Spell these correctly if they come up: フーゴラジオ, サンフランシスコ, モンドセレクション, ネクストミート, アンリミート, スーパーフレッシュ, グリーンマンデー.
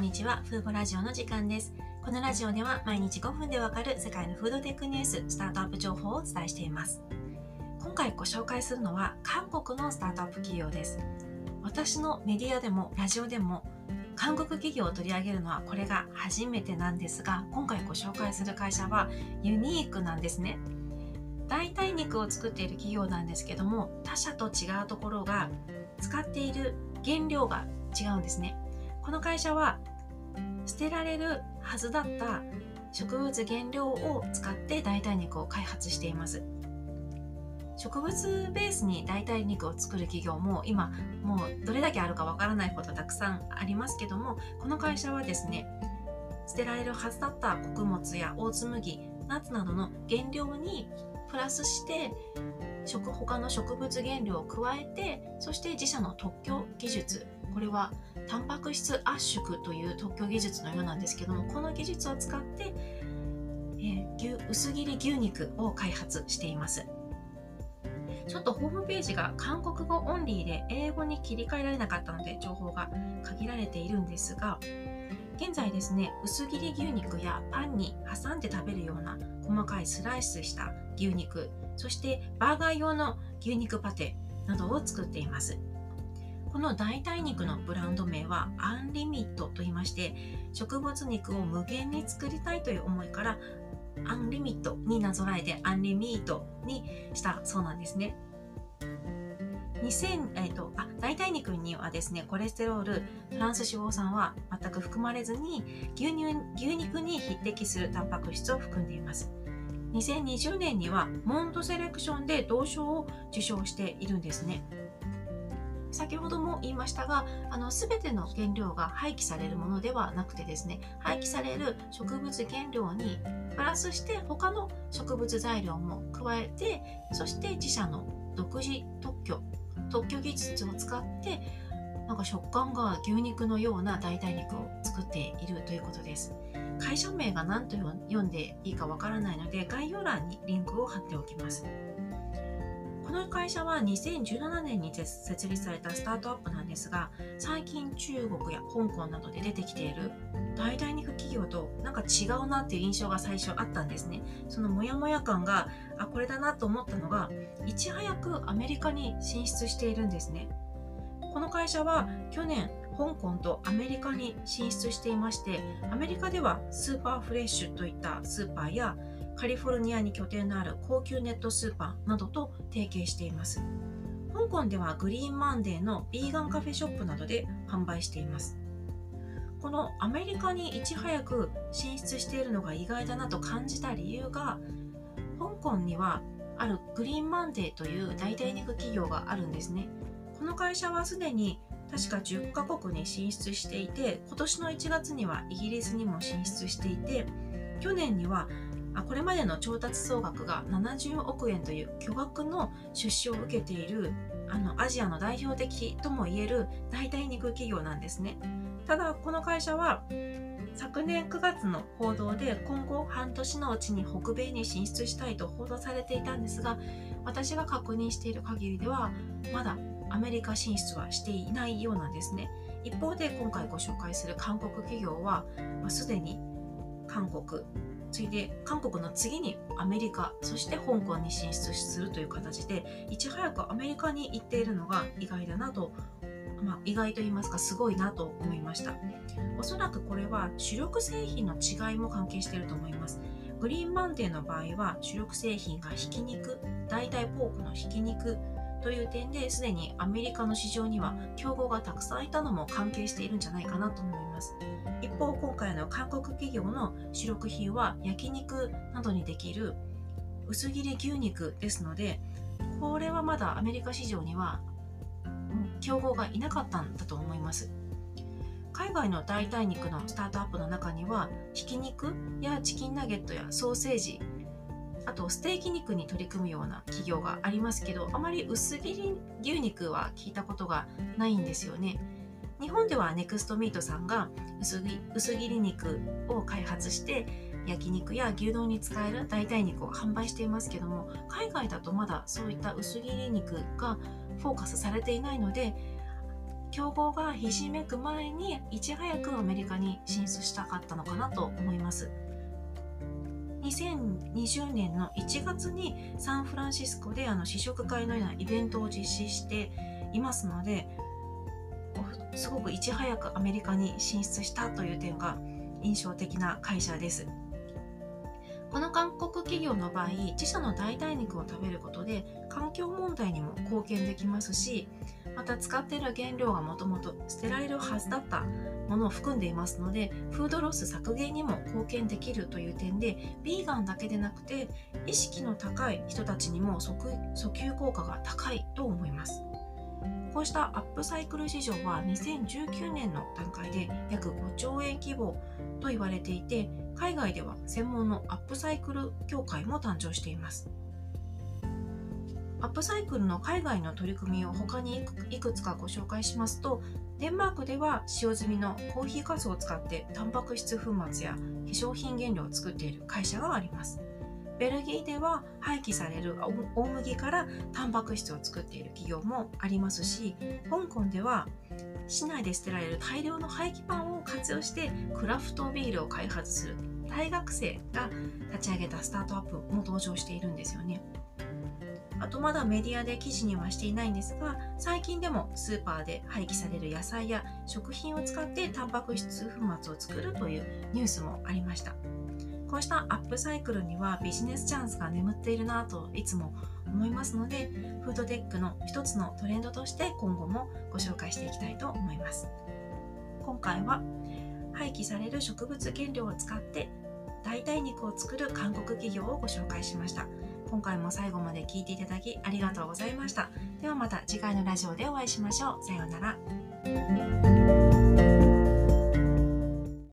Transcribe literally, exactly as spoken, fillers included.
んにちは。フーゴラジオの時間です。このラジオでは毎日ごふんでわかる世界のフードテックニュース、スタートアップ情報をお伝えしています。今回ご紹介するのは韓国のスタートアップ企業です。私のメディアでもラジオでも韓国企業を取り上げるのはこれが初めてなんですが、今回ご紹介する会社はユニークなんですね。代替肉を作っている企業なんですけども、他社と違うところが使っている原料が違うんですね。この会社は捨てられるはずだった植物原料を使って代替肉を開発しています。植物ベースに代替肉を作る企業も今もうどれだけあるかわからないことたくさんありますけども、この会社はですね、捨てられるはずだった穀物やオーツ麦、ナッツなどの原料にプラスして食他の植物原料を加えて、そして自社の特許技術、これはタンパク質圧縮という特許技術のようなんですけども、この技術を使って、えー、牛薄切り牛肉を開発しています。ちょっとホームページが韓国語オンリーで英語に切り替えられなかったので情報が限られているんですが、現在ですね、薄切り牛肉やパンに挟んで食べるような細かいスライスした牛肉、そしてバーガー用の牛肉パテなどを作っています。この代替肉のブランド名はアンリミットといいまして、植物肉を無限に作りたいという思いからアンリミットになぞらえてアンリミートにしたそうなんですね。2000、えーと、あ、代替肉にはですね、コレステロール、トランス脂肪酸は全く含まれずに牛乳、牛肉に匹敵するタンパク質を含んでいます。にせんにじゅうねんにはモンドセレクションで銅賞を受賞しているんですね。先ほども言いましたが、あの全ての原料が廃棄されるものではなくてですね、廃棄される植物原料にプラスして他の植物材料も加えて、そして自社の独自特許特許技術を使ってなんか食感が牛肉のような代替肉を作っているということです。会社名が何と読んでいいかわからないので概要欄にリンクを貼っておきます。この会社はにせんじゅうななねんに設立されたスタートアップなんですが、最近中国や香港などで出てきている代替肉企業となんか違うなっていう印象が最初あったんですね。そのモヤモヤ感が、あ、これだなと思ったのが、いち早くアメリカに進出しているんですね。この会社は去年香港とアメリカに進出していまして、アメリカではスーパーフレッシュといったスーパーやカリフォルニアに拠点のある高級ネットスーパーなどと提携しています。香港ではグリーンマンデーのビーガンカフェショップなどで販売しています。このアメリカにいち早く進出しているのが意外だなと感じた理由が、香港にはあるグリーンマンデーという代替肉企業があるんですね。この会社はすでに確かじゅっかこくに進出していて、今年のいちがつにはイギリスにも進出していて、去年にはこれまでの調達総額がななじゅうおくえんという巨額の出資を受けている、あのアジアの代表的ともいえる代替肉企業なんですね。ただこの会社は昨年くがつの報道で今後半年のうちに北米に進出したいと報道されていたんですが、私が確認している限りではまだアメリカ進出はしていないようなんですね。一方で今回ご紹介する韓国企業は、まあ、すでに韓国、次いで韓国の次にアメリカ、そして香港に進出するという形で、いち早くアメリカに行っているのが意外だなと、まあ、意外と言いますかすごいなと思いました。おそらくこれは主力製品の違いも関係していると思います。グリーンマンデーの場合は主力製品がひき肉、代替ポークのひき肉という点で、すでにアメリカの市場には競合がたくさんいたのも関係しているんじゃないかなと思います。一方、今回の韓国企業の主力品は焼肉などにできる薄切り牛肉ですので、これはまだアメリカ市場には競合がいなかったんだと思います。海外の代替肉のスタートアップの中には、ひき肉やチキンナゲットやソーセージ、あとステーキ肉に取り組むような企業がありますけど、あまり薄切り牛肉は聞いたことがないんですよね。日本ではネクストミートさんが薄切、薄切り肉を開発して焼肉や牛丼に使える代替肉を販売していますけども、海外だとまだそういった薄切り肉がフォーカスされていないので、競合がひしめく前にいち早くアメリカに進出したかったのかなと思います。にせんにじゅうねんのいちがつにサンフランシスコであの試食会のようなイベントを実施していますので、すごくいち早くアメリカに進出したという点が印象的な会社です。この韓国企業の場合、自社の代替肉を食べることで環境問題にも貢献できますし、また使っている原料がもともと捨てられるはずだったものを含んでいますので、フードロス削減にも貢献できるという点で、ビーガンだけでなくて意識の高い人たちにも訴求効果が高いと思います。こうしたアップサイクル市場はにせんじゅうきゅうねんの段階で約ごちょうえん規模と言われていて、海外では専門のアップサイクル協会も誕生しています。アップサイクルの海外の取り組みを他にいくつかご紹介しますと、デンマークでは使用済みのコーヒーかすを使ってタンパク質粉末や化粧品原料を作っている会社があります。ベルギーでは廃棄される大麦からタンパク質を作っている企業もありますし、香港では市内で捨てられる大量の廃棄パンを活用してクラフトビールを開発する大学生が立ち上げたスタートアップも登場しているんですよね。あとまだメディアで記事にはしていないんですが、最近でもスーパーで廃棄される野菜や食品を使ってタンパク質粉末を作るというニュースもありました。こうしたアップサイクルにはビジネスチャンスが眠っているなといつも思いますので、フードテックの一つのトレンドとして今後もご紹介していきたいと思います。今回は廃棄される植物原料を使って代替肉を作る韓国企業をご紹介しました。今回も最後まで聞いていただきありがとうございました。ではまた次回のラジオでお会いしましょう。さようなら。